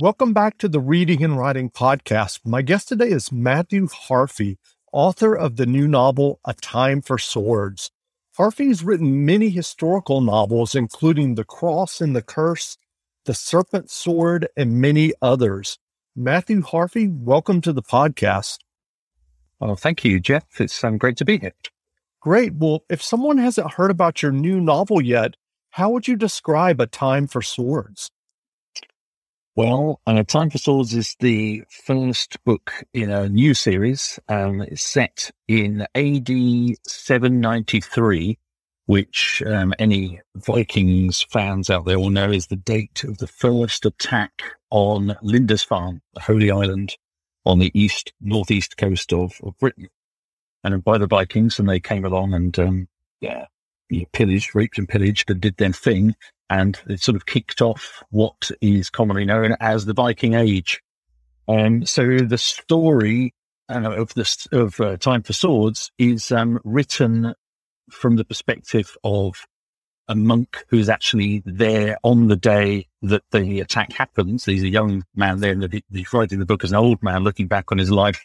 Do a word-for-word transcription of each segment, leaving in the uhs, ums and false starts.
Welcome back to the Reading and Writing Podcast. My guest today is Matthew Harffy, author of the new novel, A Time for Swords. Harfy's written many historical novels, including The Cross and the Curse, The Serpent Sword, and many others. Matthew Harffy, welcome to the podcast. Oh, thank you, Jeff. It's um, great to be here. Great. Well, if someone hasn't heard about your new novel yet, how would you describe A Time for Swords? Well, uh, Time for Swords is the first book in a new series. Um, it's set in A D seven ninety-three, which um, any Vikings fans out there will know is the date of the first attack on Lindisfarne, the Holy Island, on the east northeast coast of, of Britain. And by the Vikings, and they came along and, um, yeah, you pillaged, raped and pillaged and did their thing. And it sort of kicked off what is commonly known as the Viking Age. Um, so the story uh, of this of uh, Time for Swords is um, written from the perspective of a monk who's actually there on the day that the attack happens. He's a young man there, and he's writing the book as an old man looking back on his life,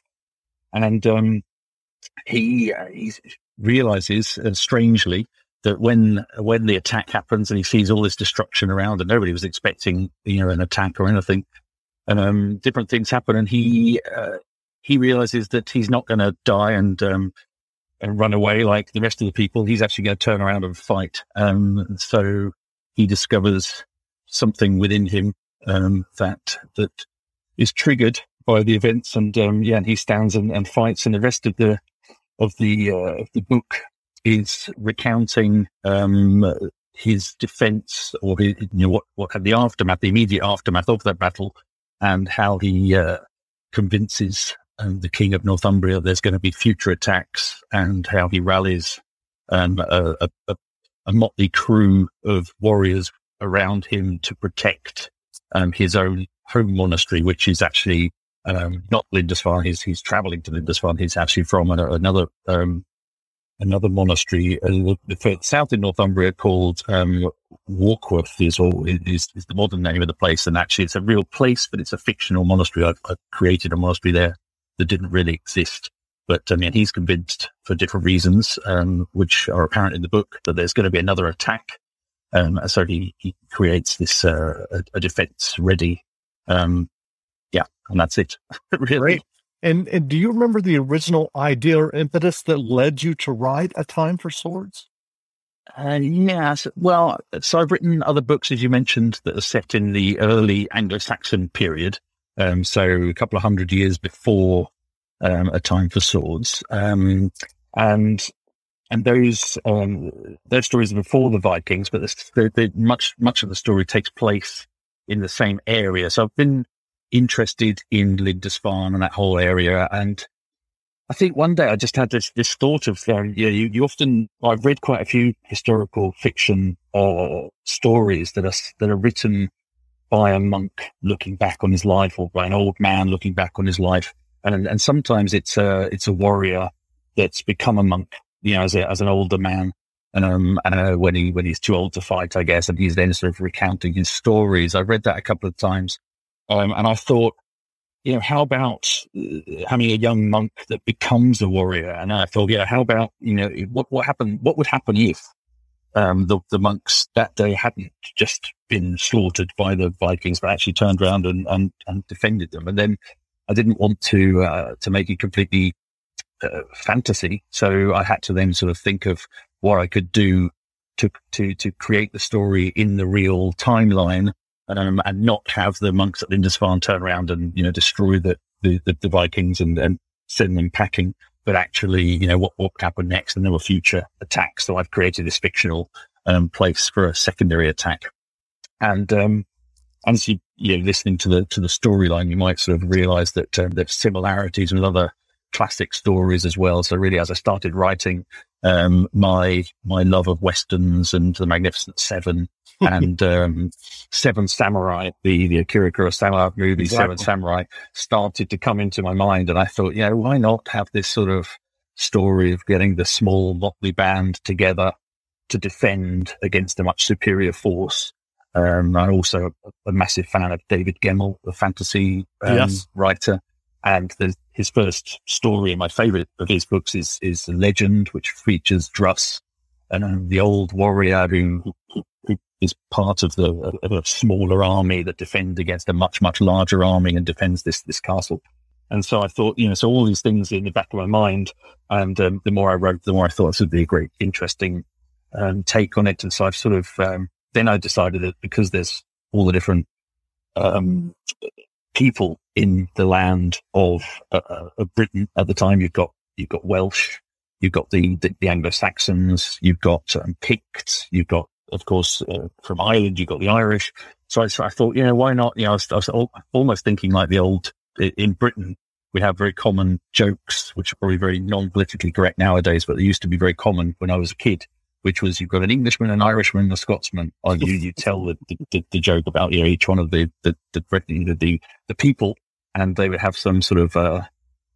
and um, he uh, he realizes uh, strangely. That when when the attack happens and he sees all this destruction around and nobody was expecting, you know, an attack or anything, and um, different things happen, and he uh, he realizes that he's not going to die and um, and run away like the rest of the people. He's actually going to turn around and fight. Um, so he discovers something within him um, that that is triggered by the events, and um, yeah, and he stands and, and fights. And the rest of the of the uh, of the book. Is recounting um, his defence or his, you know, what what had the aftermath, the immediate aftermath of that battle, and how he uh, convinces um, the king of Northumbria there's going to be future attacks, and how he rallies um, a, a, a motley crew of warriors around him to protect um, his own home monastery, which is actually um, not Lindisfarne. He's he's travelling to Lindisfarne. He's actually from a, another. Um, Another monastery uh, further south in Northumbria called um, Walkworth is, all, is is the modern name of the place. And actually, it's a real place, but it's a fictional monastery. I've, I've created a monastery there that didn't really exist. But I mean, he's convinced for different reasons, um, which are apparent in the book, that there's going to be another attack. Um, so he, he creates this uh, a, a defense ready. Um, yeah, and that's it. Really. Great. And, and do you remember the original idea or impetus that led you to write A Time for Swords? Uh, yes. Well, so I've written other books, as you mentioned, that are set in the early Anglo-Saxon period. Um, so a couple of hundred years before um, A Time for Swords. Um, and and those um, those stories are before the Vikings, but they're, they're much much of the story takes place in the same area. So I've been interested in Lindisfarne and that whole area, and I think one day I just had this this thought of um, yeah, you, you often I've read quite a few historical fiction or stories that are that are written by a monk looking back on his life, or by an old man looking back on his life, and and sometimes it's a it's a warrior that's become a monk, you know, as a, as an older man, and um and uh, when he when he's too old to fight, I guess, and he's then sort of recounting his stories. I've read that a couple of times. Um, and I thought, you know, how about uh, having a young monk that becomes a warrior? And I thought, yeah, how about, you know, what what happened? What would happen if um, the the monks that day hadn't just been slaughtered by the Vikings, but actually turned around and and, and defended them? And then I didn't want to uh, to make it completely uh, fantasy, so I had to then sort of think of what I could do to to to create the story in the real timeline. Um, and not have the monks at Lindisfarne turn around and, you know, destroy the the, the, the Vikings and, and send them packing, but actually, you know, what, what happened next, and there were future attacks. So I've created this fictional um, place for a secondary attack. And um, as you, you know, listening to the to the storyline, you might sort of realise that um, there's similarities with other classic stories as well. So really, as I started writing, um, my my love of westerns and the Magnificent Seven. and um, Seven Samurai, the, the Akira Kurosawa movie, exactly. Seven Samurai, started to come into my mind. And I thought, you know, why not have this sort of story of getting the small motley band together to defend against a much superior force? Um, I'm also a massive fan of David Gemmell, the fantasy um, yes. writer. And the, his first story, my favorite of his books, is is Legend, which features Druss, and um, the old warrior who, who, who is part of the of a smaller army that defends against a much, much larger army and defends this this castle. And so I thought, you know, so all these things in the back of my mind, and um, the more I wrote, the more I thought this would be a great, interesting um, take on it. And so I've sort of, um, then I decided that because there's all the different um, people in the land of, uh, of Britain at the time, you've got, you've got Welsh, you've got the, the, the Anglo-Saxons, you've got um, Picts, you've got, of course, uh, from Ireland, you've got the Irish. So I, so I thought, you know, why not? You know, I was, I was almost thinking like the old, in Britain, we have very common jokes, which are probably very non-politically correct nowadays, but they used to be very common when I was a kid, which was you've got an Englishman, an Irishman, and a Scotsman. Or you, you tell the, the, the joke about, you know, each one of the the the, the, the people, and they would have some sort of uh,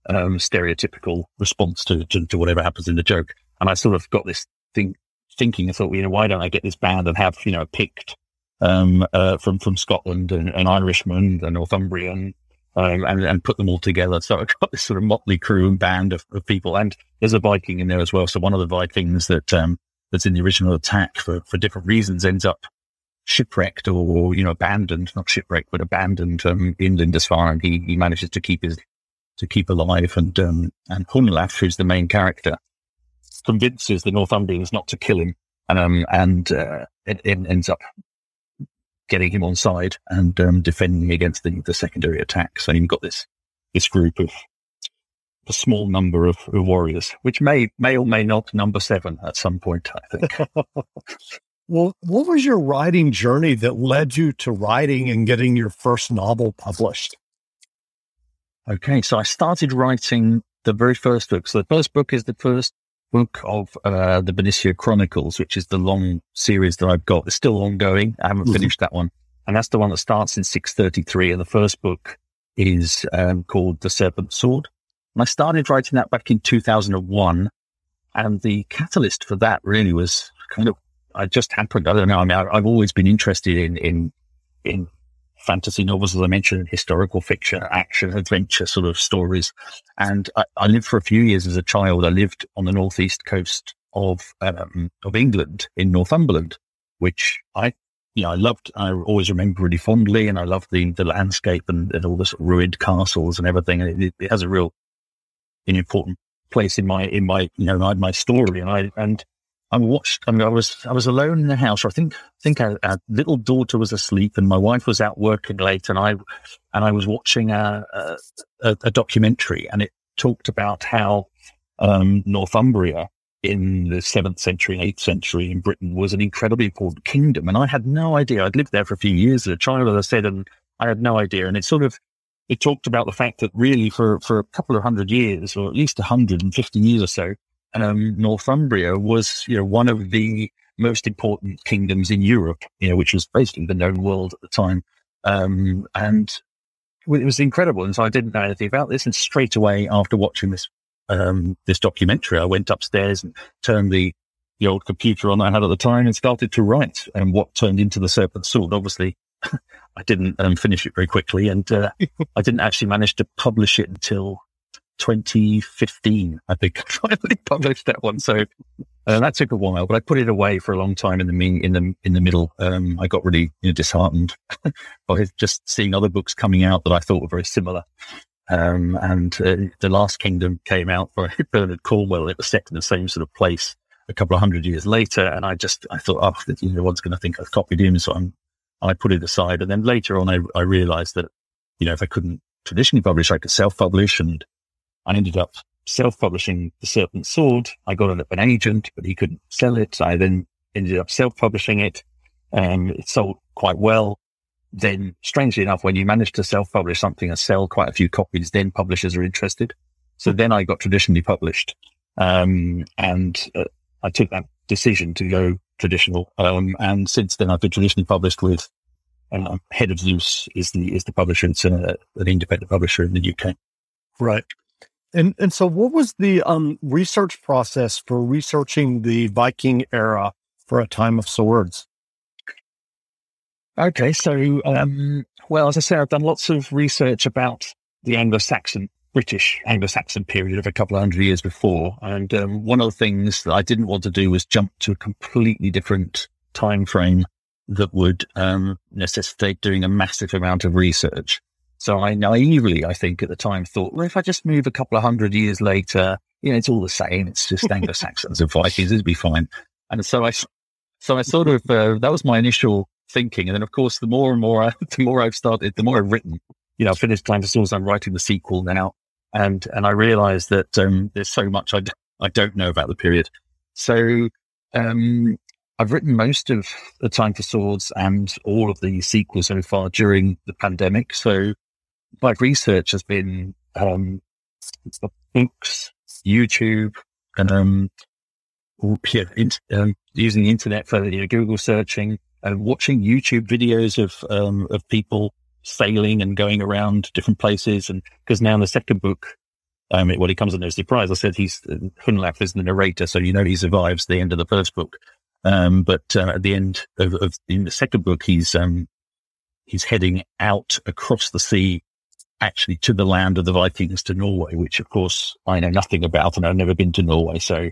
um, stereotypical response to, to to whatever happens in the joke. And I sort of got this thing thinking. I thought, well, you know, why don't I get this band and have, you know, a Pict um, uh, from from Scotland, and an Irishman, a Northumbrian. Um, and, and put them all together. So I've got this sort of motley crew and band of, of people. And there's a Viking in there as well. So one of the Vikings that um, that's in the original attack for, for different reasons ends up shipwrecked or, or, you know, abandoned, not shipwrecked, but abandoned um, in Lindisfarne. He, he manages to keep his, to keep alive. And, um, and Hunlaf, who's the main character, convinces the Northumbrians not to kill him. And, um, and uh, it, it ends up getting him on side and um, defending against the, the secondary attack. So you've got this this group of a small number of, of warriors, which may may or may not number seven at some point, I think. Well, what was your writing journey that led you to writing and getting your first novel published? Okay, so I started writing the very first book. So the first book is the first book of uh, the Bernicia Chronicles, which is the long series that I've got. It's still ongoing. I haven't finished that one. And that's the one that starts in six thirty-three. And the first book is um, called The Serpent Sword. And I started writing that back in two thousand one. And the catalyst for that really was kind of, I just happened, I don't know. I mean, I, I've always been interested in, in, in fantasy novels, as I mentioned, historical fiction, action, adventure sort of stories. And I, I lived for a few years as a child. I lived on the northeast coast of um, of England in Northumberland, which I, you know, I loved. I always remember really fondly, and I loved the the landscape and, and all the sort of ruined castles and everything. And it, it has a real, an important place in my in my you know my, my story. And I and I watched. I mean, I was I was alone in the house. I think I think our, our little daughter was asleep, and my wife was out working late. And I and I was watching a a, a documentary, and it talked about how um, Northumbria in the seventh century, eighth century in Britain was an incredibly important kingdom. And I had no idea. I'd lived there for a few years as a child, as I said, and I had no idea. And it sort of it talked about the fact that really for for a couple of hundred years, or at least a hundred and fifty years or so. Um, Northumbria was, you know, one of the most important kingdoms in Europe, you know, which was basically the known world at the time. Um, and it was incredible. And so I didn't know anything about this. And straight away after watching this, um, this documentary, I went upstairs and turned the, the old computer on that I had at the time and started to write and what turned into The Serpent Sword. Obviously I didn't um, finish it very quickly, and uh, I didn't actually manage to publish it until twenty fifteen, I think I finally published that one. So uh, that took a while, but I put it away for a long time in the mean, in the in the middle. Um, I got really you know, disheartened by just seeing other books coming out that I thought were very similar. Um, and uh, The Last Kingdom came out by Bernard Cornwell. It was set in the same sort of place a couple of hundred years later, and I just I thought, oh, you know, one's going to think I've copied him, so I'm I put it aside. And then later on, I, I realised that you know if I couldn't traditionally publish, I could self-publish and I ended up self-publishing The Serpent Sword. I got an agent, but he couldn't sell it. I then ended up self-publishing it. Um, it sold quite well. Then, strangely enough, when you manage to self-publish something and sell quite a few copies, then publishers are interested. So then I got traditionally published. Um, and uh, I took that decision to go traditional. Um, and since then, I've been traditionally published with uh, Head of Zeus is the, is the publisher. It's uh, an independent publisher in the U K. Right. And and so what was the um, research process for researching the Viking era for A Time of Swords? Okay, so, um, well, as I say, I've done lots of research about the Anglo-Saxon, British Anglo-Saxon period of a couple of hundred years before. And um, one of the things that I didn't want to do was jump to a completely different time frame that would um, necessitate doing a massive amount of research. So I naively, I think, at the time thought, well, if I just move a couple of hundred years later, you know, it's all the same. It's just Anglo-Saxons and Vikings. It'd be fine. And so I, so I sort of, uh, that was my initial thinking. And then, of course, the more and more, I, the more I've started, the more I've written, you know, I finished Time for Swords. I'm writing the sequel now. And, and I realized that um, there's so much I, d- I don't know about the period. So um, I've written most of the Time for Swords and all of the sequels so far during the pandemic. So my research has been um, books, YouTube, and um, yeah, in- um, using the internet for, you know, Google searching and watching YouTube videos of um, of people sailing and going around different places. And because now in the second book, um, it, well, he comes as no surprise. I said he's uh, Hunlaf is the narrator, so you know he survives the end of the first book. Um, but uh, at the end of, of in the second book, he's um, he's heading out across the sea, actually to the land of the Vikings, to Norway, which of course I know nothing about, and I've never been to Norway. So,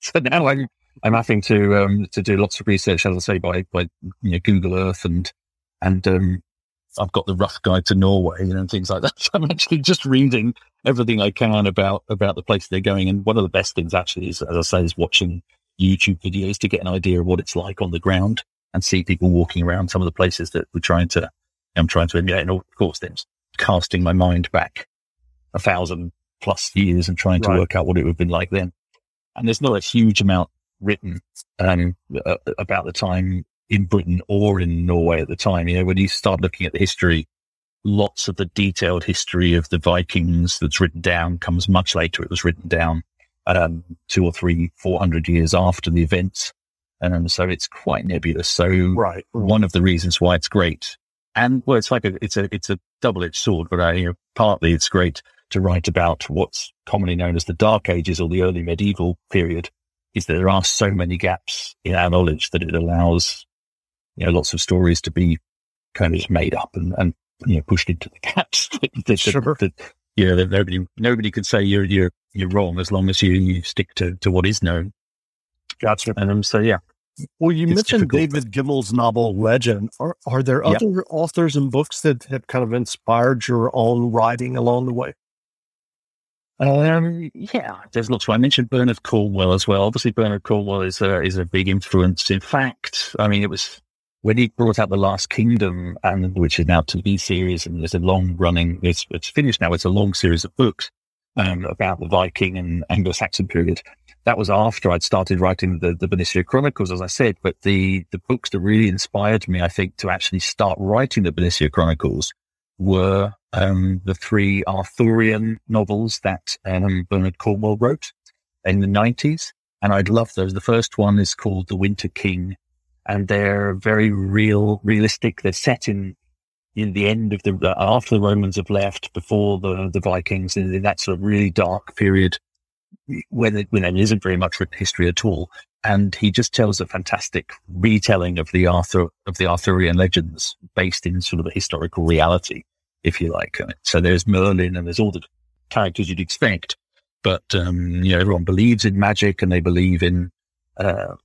so now I'm I'm having to um, to do lots of research, as I say, by by you know, Google Earth and and. Um, I've got the rough guide to Norway, you know, and things like that. So I'm actually just reading everything I can about, about the place they're going. And one of the best things actually is, as I say, is watching YouTube videos to get an idea of what it's like on the ground and see people walking around some of the places that we're trying to, I'm trying to emulate. And of course, then casting my mind back a thousand plus years and trying right. to work out what it would have been like then. And there's not a huge amount written um, about the time in Britain or in Norway at the time. You know, when you start looking at the history, lots of the detailed history of the Vikings that's written down comes much later. It was written down um, two or three, four hundred years after the events. And um, so it's quite nebulous. So right. one of the reasons why it's great. And well, it's like a, it's a, it's a double-edged sword, but uh, you know, partly it's great to write about what's commonly known as the Dark Ages or the early medieval period, is that there are so many gaps in our knowledge that it allows, you know, lots of stories to be kind of just made up and, and you know, pushed into the gaps. that, sure. that, that, you know, that nobody, nobody could say you're, you're, you're wrong as long as you, you stick to, to what is known. Gotcha. And um, so, yeah. Well, you it's mentioned David Gemmell's novel Legend. Are, are there other yep. authors and books that have kind of inspired your own writing along the way? Um, yeah, there's lots. I mentioned Bernard Cornwell as well. Obviously, Bernard Cornwell is a, is a big influence. In fact, I mean, it was, when he brought out The Last Kingdom, and which is now T V series, and there's a long running, it's, it's finished now, it's a long series of books um, about the Viking and Anglo-Saxon period. That was after I'd started writing the, the Bernicia Chronicles, as I said, but the, the books that really inspired me, I think, to actually start writing the Bernicia Chronicles were um, the three Arthurian novels that um, Bernard Cornwell wrote in the nineties. And I'd love those. The first one is called The Winter King. And they're very real, realistic. They're set in, in the end of the, uh, after the Romans have left, before the, the Vikings, in that sort of really dark period when, it, when there isn't very much written history at all. And he just tells a fantastic retelling of the Arthur, of the Arthurian legends based in sort of a historical reality, if you like. So there's Merlin and there's all the characters you'd expect, but, um, you know, everyone believes in magic and they believe in, uh,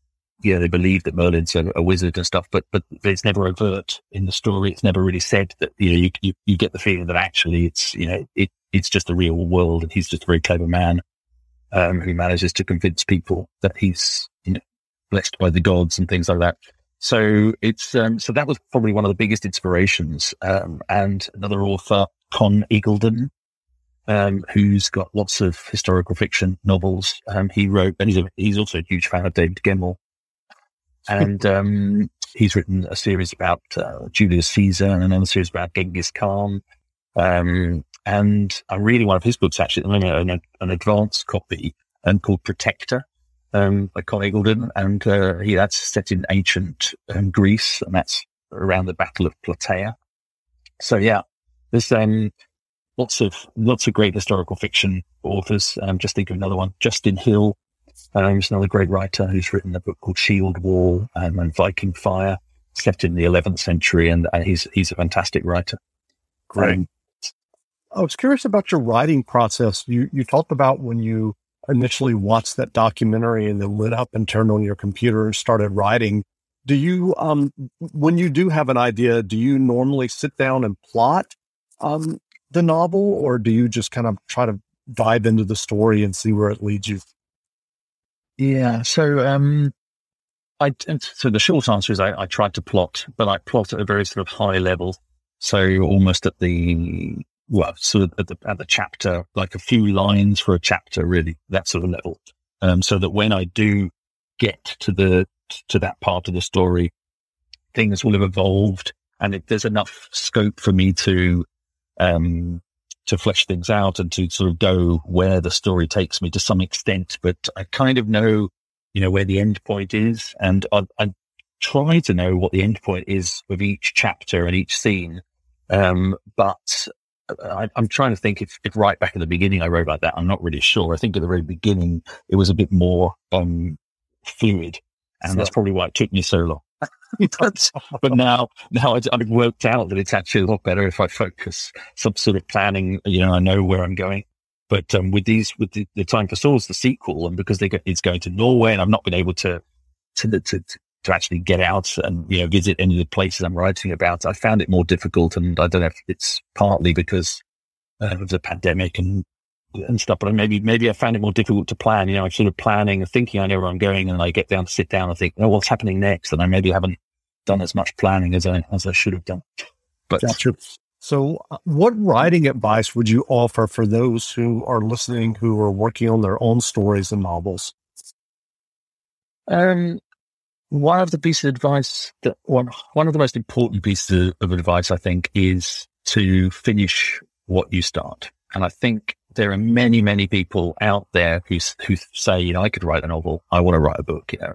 yeah, they believe that Merlin's a, a wizard and stuff, but but it's never overt in the story. It's never really said that, you know, you, you, you get the feeling that actually it's, you know, it it's just the real world and he's just a very clever man um, who manages to convince people that he's, you know, blessed by the gods and things like that. So it's, um, so that was probably one of the biggest inspirations. Um, and another author, Conn Iggulden, Um, who's got lots of historical fiction novels. Um, he wrote, and he's, a, he's also a huge fan of David Gemmell. And um, he's written a series about uh, Julius Caesar and another series about Genghis Khan. Um, and I'm reading one of his books, actually, at the moment, an, an advanced copy um, called Protector um, by Conn Iggulden. And uh, he, that's set in ancient um, Greece, and that's around the Battle of Plataea. So, yeah, there's um, lots of lots of great historical fiction authors. Um, just think of another one, Justin Hill. Um, he's another great writer who's written a book called Shield Wall um, and Viking Fire. set in the eleventh century, and, and he's he's a fantastic writer. Great. Um, I was curious about your writing process. You you talked about when you initially watched that documentary and then went up and turned on your computer and started writing. Do you, um, when you do have an idea, do you normally sit down and plot um, the novel, or do you just kind of try to dive into the story and see where it leads you? Yeah. So, um, I, so the short answer is I, I tried to plot, but I plot at a very sort of high level. So almost at the, well, sort of at the, at the chapter, like a few lines for a chapter, really, that sort of level. Um, so that when I do get to the, to that part of the story, things will have evolved, and if there's enough scope for me to um to flesh things out and to sort of go where the story takes me to some extent. But I kind of know, you know, where the end point is, and I, I try to know what the end point is with each chapter and each scene. Um, but I, I'm trying to think if, if right back at the beginning I wrote like that, I'm not really sure. I think at the very beginning it was a bit more um fluid. And so that's probably why it took me so long. but, but now, now I, I've worked out that it's actually a lot better if I focus some sort of planning. You know, I know where I'm going. But um, with these, with the, the Time for Swords, the sequel, and because they go, it's going to Norway, and I've not been able to to, to to actually get out and, you know, visit any of the places I'm writing about, I found it more difficult. And I don't know if it's partly because uh, of the pandemic and. and stuff, but maybe, maybe I found it more difficult to plan. You know, I'm sort of planning and thinking I know where I'm going, and I get down to sit down and think, oh, what's happening next? And I maybe haven't done as much planning as I, as I should have done. But gotcha. So what writing advice would you offer for those who are listening, who are working on their own stories and novels? Um, one of the pieces of advice that one, one of the most important pieces of advice, I think, is to finish what you start. And I think there are many, many people out there who who say, you know, I could write a novel. I want to write a book, you know.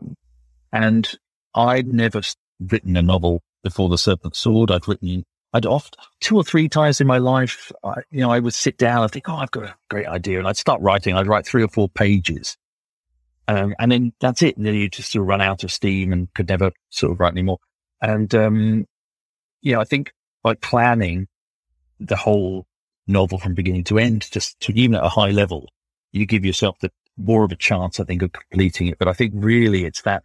And I'd never written a novel before The Serpent Sword. I'd written, I'd often, two or three times in my life, I, you know, I would sit down and think, oh, I've got a great idea. And I'd start writing. I'd write three or four pages. Um, and then that's it. And then you just sort of run out of steam and could never sort of write anymore. And, um, yeah, I think by planning the whole novel from beginning to end, just to even at a high level, you give yourself the more of a chance, I think, of completing it. But I think really it's that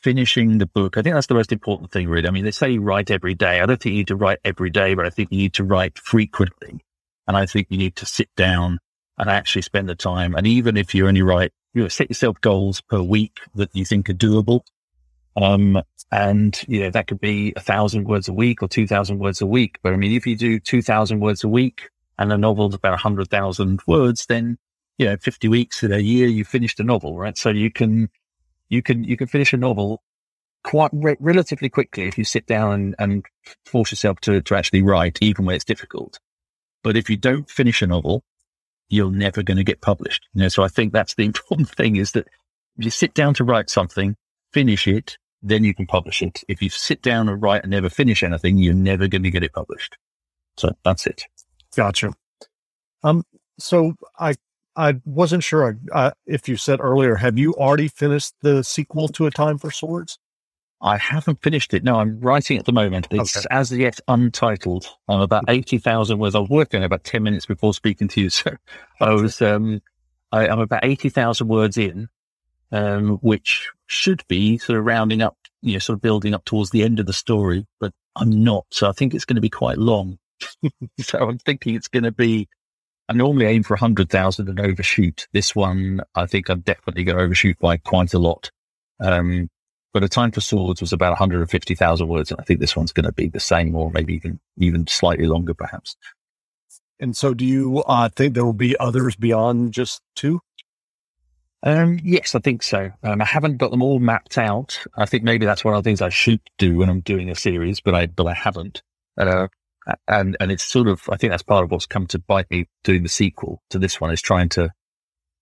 finishing the book. I think that's the most important thing, really. I mean, they say you write every day. I don't think you need to write every day, but I think you need to write frequently. And I think you need to sit down and actually spend the time. And even if you only write, you know, set yourself goals per week that you think are doable. Um, and you know, that could be a thousand words a week or two thousand words a week. But I mean, if you do two thousand words a week, and a novel's about one hundred thousand words, then, you know, fifty weeks in a year, you finished a novel, right? So you can, you can, you can finish a novel quite re- relatively quickly if you sit down and, and force yourself to, to actually write, even when it's difficult. But if you don't finish a novel, you're never going to get published. You know, so I think that's the important thing, is that if you sit down to write something, finish it, then you can publish it. If you sit down and write and never finish anything, you're never going to get it published. So that's it. Gotcha. Um, so I I wasn't sure I, I, if you said earlier, have you already finished the sequel to A Time for Swords? I haven't finished it. No, I'm writing at the moment. It's okay. As yet untitled. I'm about eighty thousand words. I was working on about ten minutes before speaking to you. So I was, um, I, I'm about eighty thousand words in, um, which should be sort of rounding up, you know, sort of building up towards the end of the story, but I'm not. So I think it's going to be quite long. So I'm thinking it's going to be, I normally aim for one hundred thousand and overshoot. This one, I think I'm definitely going to overshoot by quite a lot. Um, but A Time for Swords was about one hundred fifty thousand words. And I think this one's going to be the same, or maybe even, even slightly longer, perhaps. And so do you uh, think there will be others beyond just two? Um, yes, I think so. Um, I haven't got them all mapped out. I think maybe that's one of the things I should do when I'm doing a series, but I, but I haven't. Uh, And and it's sort of, I think that's part of what's come to bite me doing the sequel to this one, is trying to,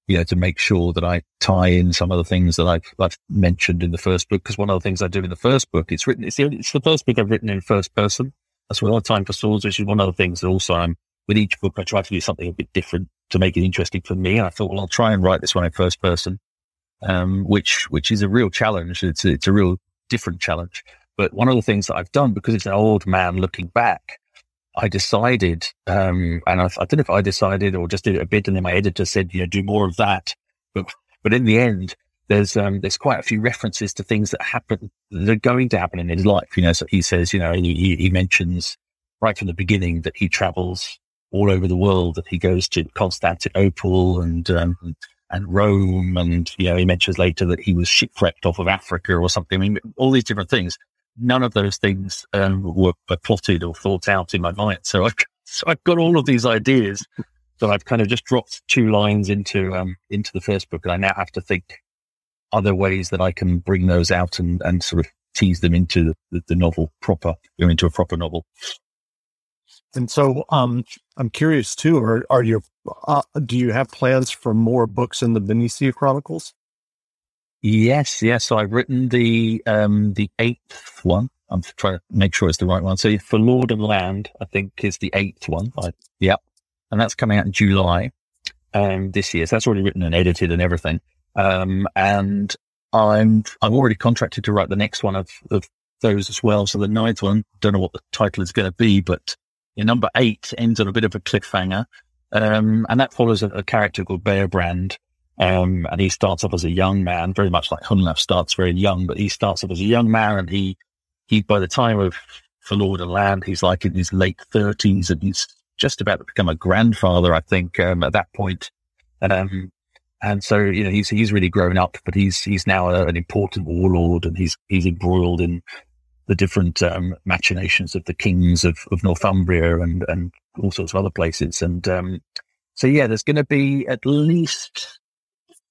you know, to make sure that I tie in some of the things that I've, I've mentioned in the first book. Because one of the things I do in the first book, it's written, it's the, it's the first book I've written in first person. That's what A Time for Swords, which is one of the things that also I'm, with each book, I try to do something a bit different to make it interesting for me. And I thought, well, I'll try and write this one in first person, um, which, which is a real challenge. It's a, it's a real different challenge. But one of the things that I've done, because it's an old man looking back, I decided, um, and I, I don't know if I decided or just did it a bit, and then my editor said, you know, do more of that. But but in the end, there's um, there's quite a few references to things that happen that are going to happen in his life. You know, so he says, you know, he, he mentions right from the beginning that he travels all over the world, that he goes to Constantinople and um, and Rome, and you know, he mentions later that he was shipwrecked off of Africa or something. I mean, all these different things. None of those things um, were, were plotted or thought out in my mind. So I've, so I've got all of these ideas that I've kind of just dropped two lines into um, into the first book, and I now have to think other ways that I can bring those out and, and sort of tease them into the, the, the novel proper, into a proper novel. And so um, I'm curious too. Are are you? Uh, do you have plans for more books in the Bernicia Chronicles? Yes, yes. So I've written the um, the eighth one. I'm trying to make sure it's the right one. So For Lord and Land, I think, is the eighth one. I, yeah, and that's coming out in July um, this year. So that's already written and edited and everything. Um, and I'm I'm already contracted to write the next one of, of those as well. So the ninth one, don't know what the title is going to be, but yeah, number eight ends on a bit of a cliffhanger, um, and that follows a, a character called Bearbrand. Um, and he starts up as a young man, very much like Hunlaf starts very young, but he starts up as a young man, and he, he by the time of For Lord and Land, he's like in his late thirties, and he's just about to become a grandfather, I think, um, at that point. And, um, and so, you know, he's, he's really grown up, but he's, he's now a, an important warlord, and he's, he's embroiled in the different, um, machinations of the kings of, of Northumbria and, and all sorts of other places. And, um, so yeah, there's going to be at least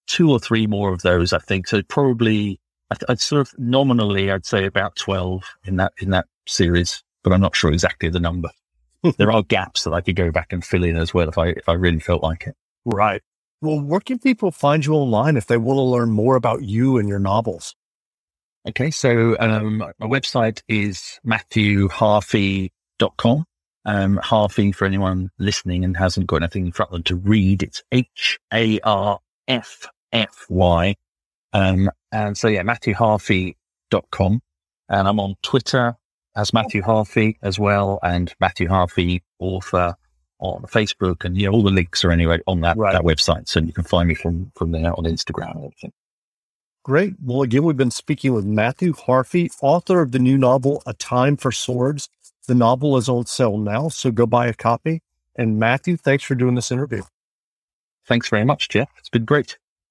two or three more of those, I think. So probably, I'd, I'd sort of nominally, I'd say about twelve in that in that series, but I'm not sure exactly the number. There are gaps that I could go back and fill in as well if I if I really felt like it. Right. Well, where can people find you online if they want to learn more about you and your novels? Okay, so um, my website is matthew harffy dot com. Um, Harffy, for anyone listening and hasn't got anything in front of them to read, it's H A R F F Y. Um, and so, yeah, matthew harffy dot com. And I'm on Twitter as Matthew Harffy as well, and Matthew Harffy Author on Facebook. And, yeah, all the links are anyway on that, right. that website. So you can find me from, from there on Instagram and everything. Great. Well, again, we've been speaking with Matthew Harffy, author of the new novel, A Time for Swords. The novel is on sale now, so go buy a copy. And Matthew, thanks for doing this interview. Thanks very much, Jeff. It's been great.